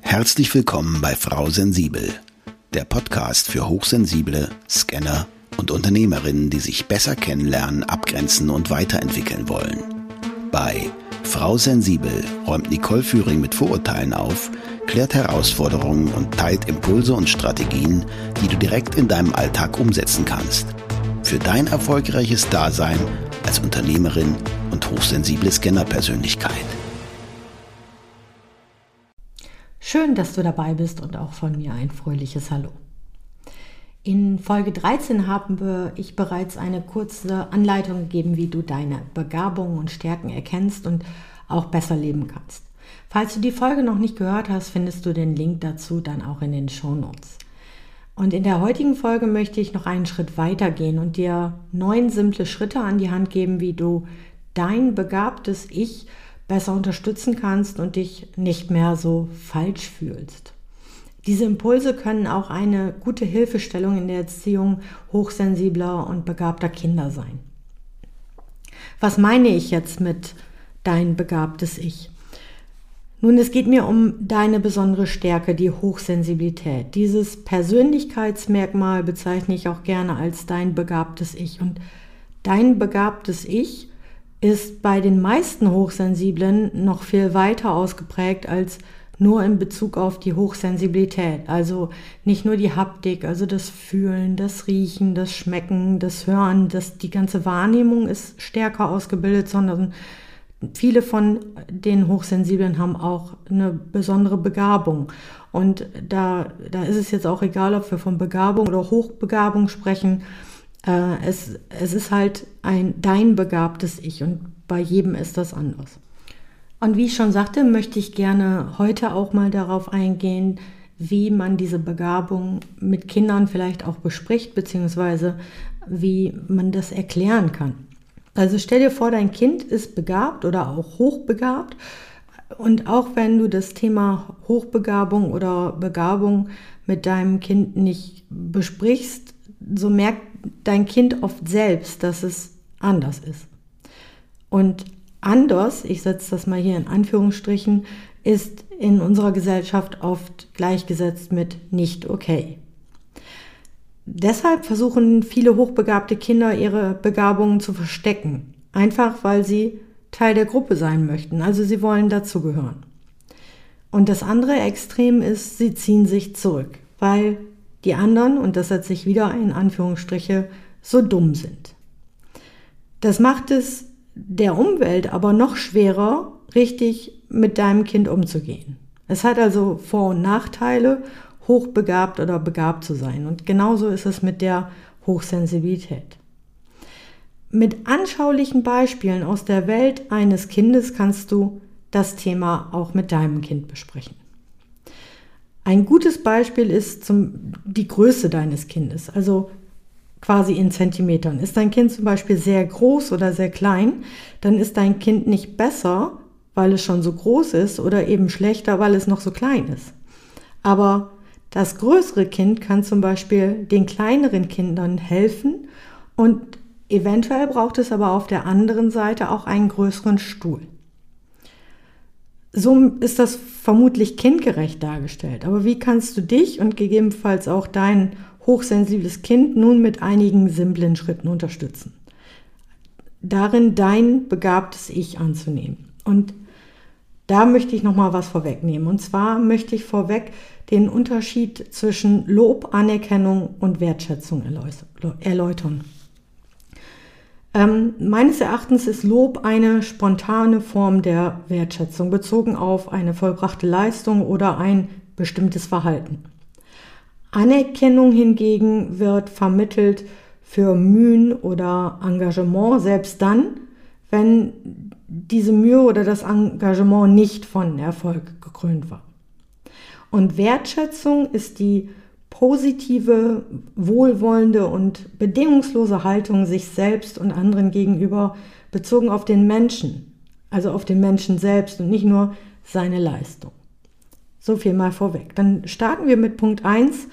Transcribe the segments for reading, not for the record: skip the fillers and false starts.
Herzlich willkommen bei Frau Sensibel, der Podcast für Hochsensible, Scanner und Unternehmerinnen, die sich besser kennenlernen, abgrenzen und weiterentwickeln wollen. Bei Frau Sensibel räumt Nicole Führing mit Vorurteilen auf, klärt Herausforderungen und teilt Impulse und Strategien, die du direkt in deinem Alltag umsetzen kannst. Für dein erfolgreiches Dasein als Unternehmerin und hochsensible Scannerpersönlichkeit. Schön, dass du dabei bist und auch von mir ein fröhliches Hallo. In Folge 13 habe ich bereits eine kurze Anleitung gegeben, wie du deine Begabungen und Stärken erkennst und auch besser leben kannst. Falls du die Folge noch nicht gehört hast, findest du den Link dazu dann auch in den Shownotes. Und in der heutigen Folge möchte ich noch einen Schritt weiter gehen und dir 9 simple Schritte an die Hand geben, wie du dein begabtes Ich besser unterstützen kannst und dich nicht mehr so falsch fühlst. Diese Impulse können auch eine gute Hilfestellung in der Erziehung hochsensibler und begabter Kinder sein. Was meine ich jetzt mit dein begabtes Ich? Nun, es geht mir um deine besondere Stärke, die Hochsensibilität. Dieses Persönlichkeitsmerkmal bezeichne ich auch gerne als dein begabtes Ich. Und dein begabtes Ich ist bei den meisten Hochsensiblen noch viel weiter ausgeprägt als nur in Bezug auf die Hochsensibilität. Also nicht nur die Haptik, also das Fühlen, das Riechen, das Schmecken, das Hören, die ganze Wahrnehmung ist stärker ausgebildet, sondern viele von den Hochsensiblen haben auch eine besondere Begabung. Und da ist es jetzt auch egal, ob wir von Begabung oder Hochbegabung sprechen. Es ist halt dein begabtes Ich und bei jedem ist das anders. Und wie ich schon sagte, möchte ich gerne heute auch mal darauf eingehen, wie man diese Begabung mit Kindern vielleicht auch bespricht, beziehungsweise wie man das erklären kann. Also stell dir vor, dein Kind ist begabt oder auch hochbegabt und auch wenn du das Thema Hochbegabung oder Begabung mit deinem Kind nicht besprichst, so merkt dein Kind oft selbst, dass es anders ist. Und anders, ich setze das mal hier in Anführungsstrichen, ist in unserer Gesellschaft oft gleichgesetzt mit nicht okay. Deshalb versuchen viele hochbegabte Kinder, ihre Begabungen zu verstecken. Einfach, weil sie Teil der Gruppe sein möchten. Also sie wollen dazugehören. Und das andere Extrem ist, sie ziehen sich zurück, weil die anderen, und das setze ich wieder in Anführungsstriche, so dumm sind. Das macht es der Umwelt aber noch schwerer, richtig mit deinem Kind umzugehen. Es hat also Vor- und Nachteile, hochbegabt oder begabt zu sein. Und genauso ist es mit der Hochsensibilität. Mit anschaulichen Beispielen aus der Welt eines Kindes kannst du das Thema auch mit deinem Kind besprechen. Ein gutes Beispiel ist die Größe deines Kindes, also quasi in Zentimetern. Ist dein Kind zum Beispiel sehr groß oder sehr klein, dann ist dein Kind nicht besser, weil es schon so groß ist oder eben schlechter, weil es noch so klein ist. Aber das größere Kind kann zum Beispiel den kleineren Kindern helfen und eventuell braucht es aber auf der anderen Seite auch einen größeren Stuhl. So ist das vermutlich kindgerecht dargestellt. Aber wie kannst du dich und gegebenenfalls auch dein hochsensibles Kind nun mit einigen simplen Schritten unterstützen? Darin dein begabtes Ich anzunehmen. Und da möchte ich nochmal was vorwegnehmen. Und zwar möchte ich vorweg den Unterschied zwischen Lob, Anerkennung und Wertschätzung erläutern. Meines Erachtens ist Lob eine spontane Form der Wertschätzung, bezogen auf eine vollbrachte Leistung oder ein bestimmtes Verhalten. Anerkennung hingegen wird vermittelt für Mühen oder Engagement, selbst dann, wenn diese Mühe oder das Engagement nicht von Erfolg gekrönt war. Und Wertschätzung ist die positive, wohlwollende und bedingungslose Haltung sich selbst und anderen gegenüber bezogen auf den Menschen, also auf den Menschen selbst und nicht nur seine Leistung. So viel mal vorweg. Dann starten wir mit Punkt 1.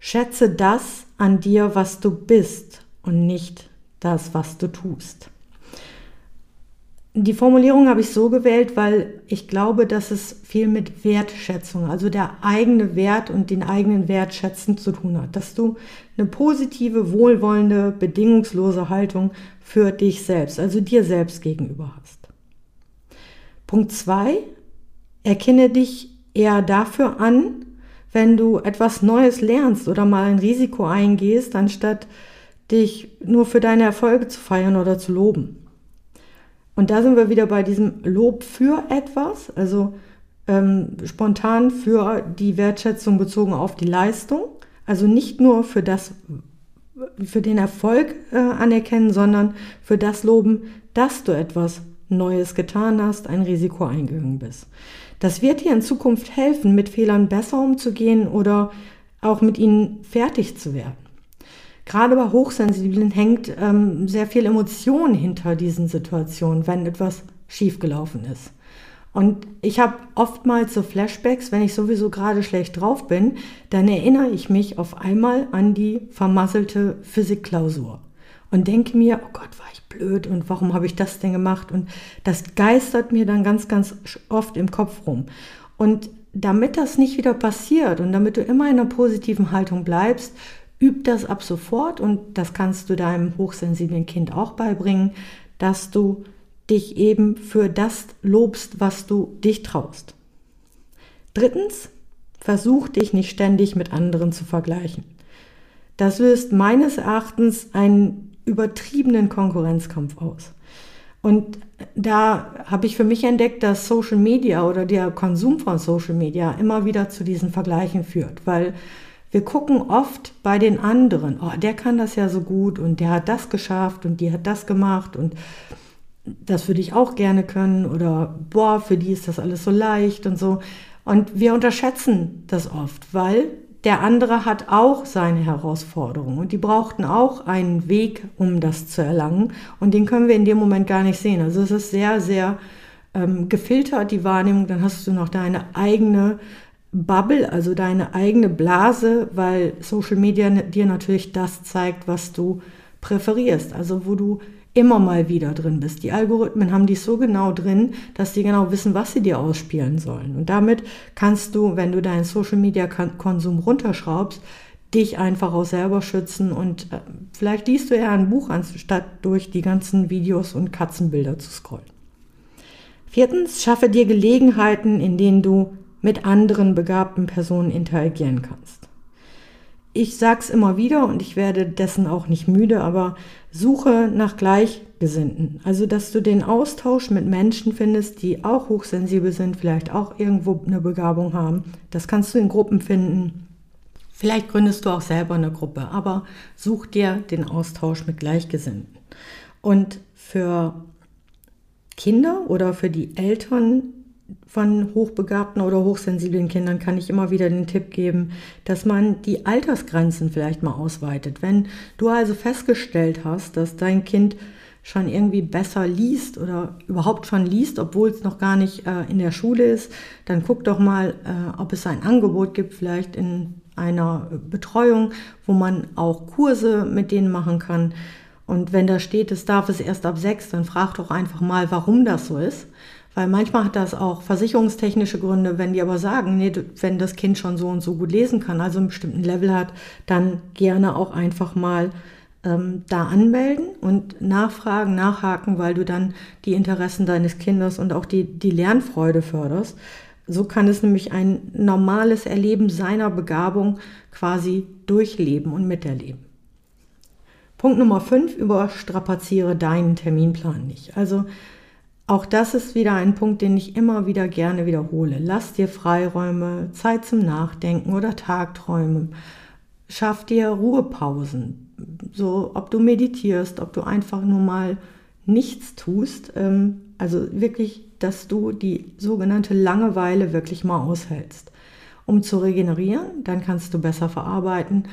Schätze das an dir, was du bist und nicht das, was du tust. Die Formulierung habe ich so gewählt, weil ich glaube, dass es viel mit Wertschätzung, also der eigene Wert und den eigenen Wert schätzen zu tun hat. Dass du eine positive, wohlwollende, bedingungslose Haltung für dich selbst, also dir selbst gegenüber hast. Punkt 2, erkenne dich eher dafür an, wenn du etwas Neues lernst oder mal ein Risiko eingehst, anstatt dich nur für deine Erfolge zu feiern oder zu loben. Und da sind wir wieder bei diesem Lob für etwas, also spontan für die Wertschätzung bezogen auf die Leistung. Also nicht nur für das, für den Erfolg anerkennen, sondern für das Loben, dass du etwas Neues getan hast, ein Risiko eingegangen bist. Das wird dir in Zukunft helfen, mit Fehlern besser umzugehen oder auch mit ihnen fertig zu werden. Gerade bei Hochsensiblen hängt sehr viel Emotion hinter diesen Situationen, wenn etwas schiefgelaufen ist. Und ich habe oftmals so Flashbacks, wenn ich sowieso gerade schlecht drauf bin, dann erinnere ich mich auf einmal an die vermasselte Physikklausur und denke mir, oh Gott, war ich blöd und warum habe ich das denn gemacht? Und das geistert mir dann ganz, ganz oft im Kopf rum. Und damit das nicht wieder passiert und damit du immer in einer positiven Haltung bleibst, üb das ab sofort, und das kannst du deinem hochsensiblen Kind auch beibringen, dass du dich eben für das lobst, was du dich traust. Drittens, versuch dich nicht ständig mit anderen zu vergleichen. Das löst meines Erachtens einen übertriebenen Konkurrenzkampf aus. Und da habe ich für mich entdeckt, dass Social Media oder der Konsum von Social Media immer wieder zu diesen Vergleichen führt, weil wir gucken oft bei den anderen, oh, der kann das ja so gut und der hat das geschafft und die hat das gemacht und das würde ich auch gerne können oder boah, für die ist das alles so leicht und so. Und wir unterschätzen das oft, weil der andere hat auch seine Herausforderungen und die brauchten auch einen Weg, um das zu erlangen, und den können wir in dem Moment gar nicht sehen. Also es ist sehr, sehr gefiltert, die Wahrnehmung, dann hast du noch deine eigene Bubble, also deine eigene Blase, weil Social Media dir natürlich das zeigt, was du präferierst, also wo du immer mal wieder drin bist. Die Algorithmen haben dich so genau drin, dass die genau wissen, was sie dir ausspielen sollen. Und damit kannst du, wenn du deinen Social Media Konsum runterschraubst, dich einfach auch selber schützen und vielleicht liest du eher ein Buch, anstatt durch die ganzen Videos und Katzenbilder zu scrollen. Viertens, schaffe dir Gelegenheiten, in denen du mit anderen begabten Personen interagieren kannst. Ich sag's immer wieder und ich werde dessen auch nicht müde, aber suche nach Gleichgesinnten. Also, dass du den Austausch mit Menschen findest, die auch hochsensibel sind, vielleicht auch irgendwo eine Begabung haben. Das kannst du in Gruppen finden. Vielleicht gründest du auch selber eine Gruppe, aber such dir den Austausch mit Gleichgesinnten. Und für Kinder oder für die Eltern von hochbegabten oder hochsensiblen Kindern kann ich immer wieder den Tipp geben, dass man die Altersgrenzen vielleicht mal ausweitet. Wenn du also festgestellt hast, dass dein Kind schon irgendwie besser liest oder überhaupt schon liest, obwohl es noch gar nicht in der Schule ist, dann guck doch mal, ob es ein Angebot gibt, vielleicht in einer Betreuung, wo man auch Kurse mit denen machen kann. Und wenn da steht, es darf es erst ab 6, dann frag doch einfach mal, warum das so ist. Weil manchmal hat das auch versicherungstechnische Gründe, wenn die aber sagen, nee, wenn das Kind schon so und so gut lesen kann, also einen bestimmten Level hat, dann gerne auch einfach mal da anmelden und nachfragen, nachhaken, weil du dann die Interessen deines Kindes und auch die Lernfreude förderst. So kann es nämlich ein normales Erleben seiner Begabung quasi durchleben und miterleben. Punkt Nummer 5, überstrapaziere deinen Terminplan nicht. Also auch das ist wieder ein Punkt, den ich immer wieder gerne wiederhole. Lass dir Freiräume, Zeit zum Nachdenken oder Tagträumen. Schaff dir Ruhepausen. So, ob du meditierst, ob du einfach nur mal nichts tust. Also wirklich, dass du die sogenannte Langeweile wirklich mal aushältst. Um zu regenerieren, dann kannst du besser verarbeiten.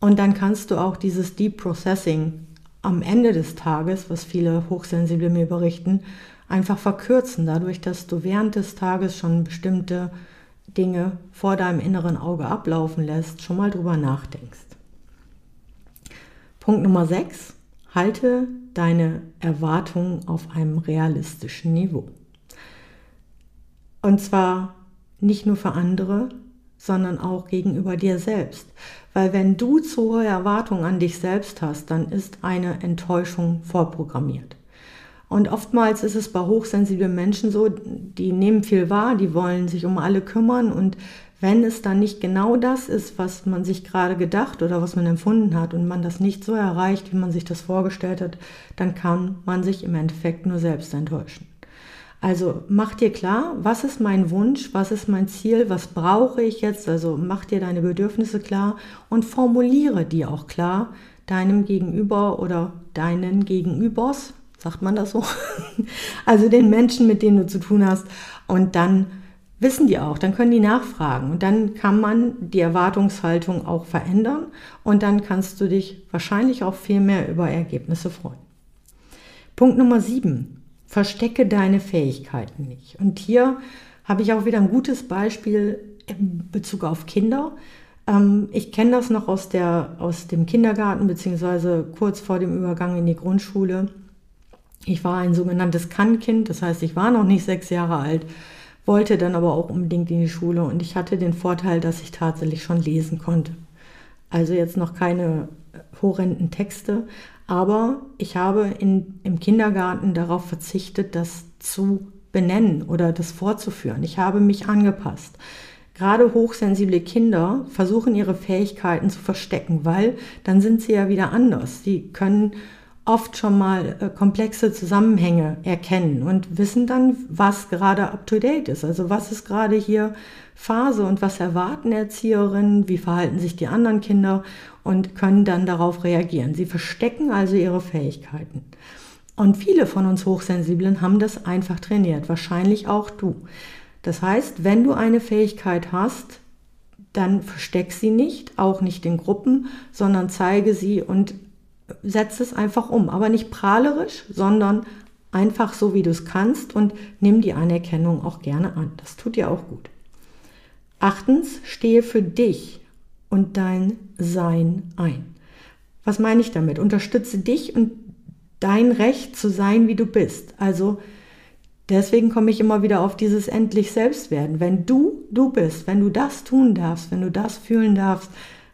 Und dann kannst du auch dieses Deep Processing am Ende des Tages, was viele Hochsensible mir berichten, einfach verkürzen, dadurch, dass du während des Tages schon bestimmte Dinge vor deinem inneren Auge ablaufen lässt, schon mal drüber nachdenkst. Punkt Nummer 6, Halte deine Erwartungen auf einem realistischen Niveau. Und zwar nicht nur für andere, sondern auch gegenüber dir selbst. Weil wenn du zu hohe Erwartungen an dich selbst hast, dann ist eine Enttäuschung vorprogrammiert. Und oftmals ist es bei hochsensiblen Menschen so, die nehmen viel wahr, die wollen sich um alle kümmern. Und wenn es dann nicht genau das ist, was man sich gerade gedacht oder was man empfunden hat und man das nicht so erreicht, wie man sich das vorgestellt hat, dann kann man sich im Endeffekt nur selbst enttäuschen. Also mach dir klar, was ist mein Wunsch, was ist mein Ziel, was brauche ich jetzt? Also mach dir deine Bedürfnisse klar und formuliere die auch klar deinem Gegenüber oder deinen Gegenübers, sagt man das so? Also den Menschen, mit denen du zu tun hast, und dann wissen die auch, dann können die nachfragen und dann kann man die Erwartungshaltung auch verändern und dann kannst du dich wahrscheinlich auch viel mehr über Ergebnisse freuen. Punkt Nummer 7. Verstecke deine Fähigkeiten nicht. Und hier habe ich auch wieder ein gutes Beispiel in Bezug auf Kinder. Ich kenne das noch aus dem Kindergarten bzw. kurz vor dem Übergang in die Grundschule. Ich war ein sogenanntes Kann-Kind, das heißt, ich war noch nicht 6 Jahre alt, wollte dann aber auch unbedingt in die Schule und ich hatte den Vorteil, dass ich tatsächlich schon lesen konnte. Also jetzt noch keine horrenden Texte, aber ich habe im Kindergarten darauf verzichtet, das zu benennen oder das vorzuführen. Ich habe mich angepasst. Gerade hochsensible Kinder versuchen, ihre Fähigkeiten zu verstecken, weil dann sind sie ja wieder anders. Sie können oft schon mal komplexe Zusammenhänge erkennen und wissen dann, was gerade up-to-date ist. Also was ist gerade hier Phase und was erwarten Erzieherinnen, wie verhalten sich die anderen Kinder und können dann darauf reagieren. Sie verstecken also ihre Fähigkeiten. Und viele von uns Hochsensiblen haben das einfach trainiert, wahrscheinlich auch du. Das heißt, wenn du eine Fähigkeit hast, dann versteck sie nicht, auch nicht in Gruppen, sondern zeige sie und setz es einfach um, aber nicht prahlerisch, sondern einfach so, wie du es kannst, und nimm die Anerkennung auch gerne an. Das tut dir auch gut. 8. Stehe für dich und dein Sein ein. Was meine ich damit? Unterstütze dich und dein Recht zu sein, wie du bist. Also deswegen komme ich immer wieder auf dieses endlich Selbstwerden. Wenn du bist, wenn du das tun darfst, wenn du das fühlen darfst,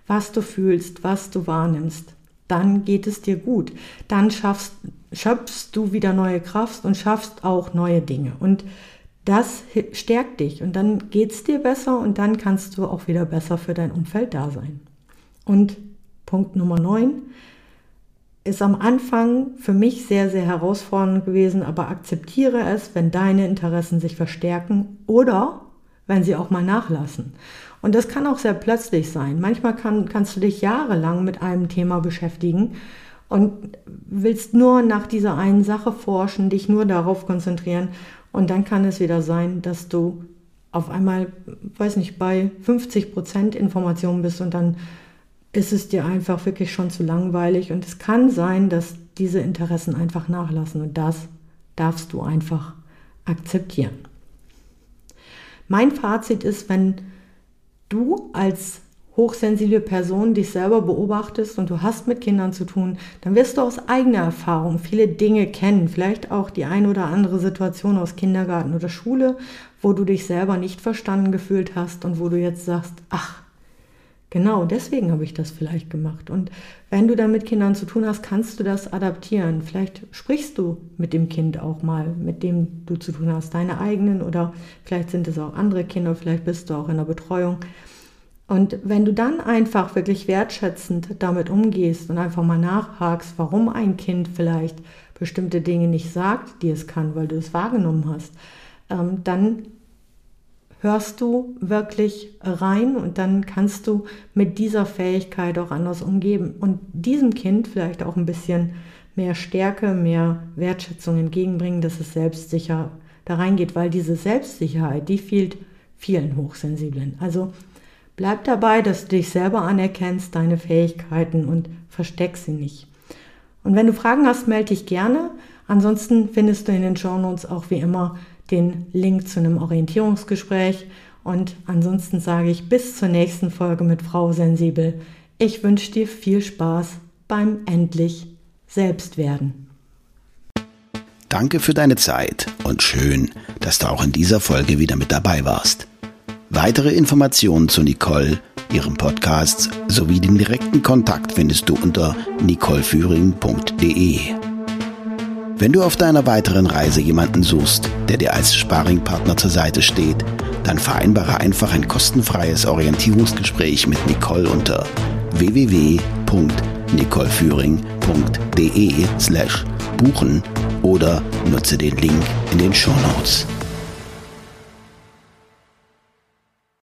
was du fühlst, was du wahrnimmst, dann geht es dir gut. Dann schöpfst du wieder neue Kraft und schaffst auch neue Dinge. Und das stärkt dich. Und dann geht es dir besser und dann kannst du auch wieder besser für dein Umfeld da sein. Und Punkt Nummer 9 ist am Anfang für mich sehr, sehr herausfordernd gewesen, aber akzeptiere es, wenn deine Interessen sich verstärken oder wenn sie auch mal nachlassen. Und das kann auch sehr plötzlich sein. Manchmal kannst du dich jahrelang mit einem Thema beschäftigen und willst nur nach dieser einen Sache forschen, dich nur darauf konzentrieren. Und dann kann es wieder sein, dass du auf einmal, weiß nicht, bei 50% Informationen bist und dann ist es dir einfach wirklich schon zu langweilig. Und es kann sein, dass diese Interessen einfach nachlassen und das darfst du einfach akzeptieren. Mein Fazit ist, wenn du als hochsensible Person dich selber beobachtest und du hast mit Kindern zu tun, dann wirst du aus eigener Erfahrung viele Dinge kennen, vielleicht auch die ein oder andere Situation aus Kindergarten oder Schule, wo du dich selber nicht verstanden gefühlt hast und wo du jetzt sagst, ach, genau deswegen habe ich das vielleicht gemacht. Und wenn du dann mit Kindern zu tun hast, kannst du das adaptieren. Vielleicht sprichst du mit dem Kind auch mal, mit dem du zu tun hast, deine eigenen, oder vielleicht sind es auch andere Kinder, vielleicht bist du auch in der Betreuung. Und wenn du dann einfach wirklich wertschätzend damit umgehst und einfach mal nachhakst, warum ein Kind vielleicht bestimmte Dinge nicht sagt, die es kann, weil du es wahrgenommen hast, dann hörst du wirklich rein und dann kannst du mit dieser Fähigkeit auch anders umgehen und diesem Kind vielleicht auch ein bisschen mehr Stärke, mehr Wertschätzung entgegenbringen, dass es selbstsicher da reingeht, weil diese Selbstsicherheit, die fehlt vielen Hochsensiblen. Also bleib dabei, dass du dich selber anerkennst, deine Fähigkeiten, und versteck sie nicht. Und wenn du Fragen hast, melde dich gerne. Ansonsten findest du in den Shownotes auch wie immer den Link zu einem Orientierungsgespräch. Und ansonsten sage ich bis zur nächsten Folge mit Frau Sensibel. Ich wünsche dir viel Spaß beim Endlich selbst werden. Danke für deine Zeit und schön, dass du auch in dieser Folge wieder mit dabei warst. Weitere Informationen zu Nicole, ihrem Podcast sowie den direkten Kontakt findest du unter nicoleführing.de. Wenn du auf deiner weiteren Reise jemanden suchst, der dir als Sparringpartner zur Seite steht, dann vereinbare einfach ein kostenfreies Orientierungsgespräch mit Nicole unter www.nicoleführing.de/buchen oder nutze den Link in den Shownotes.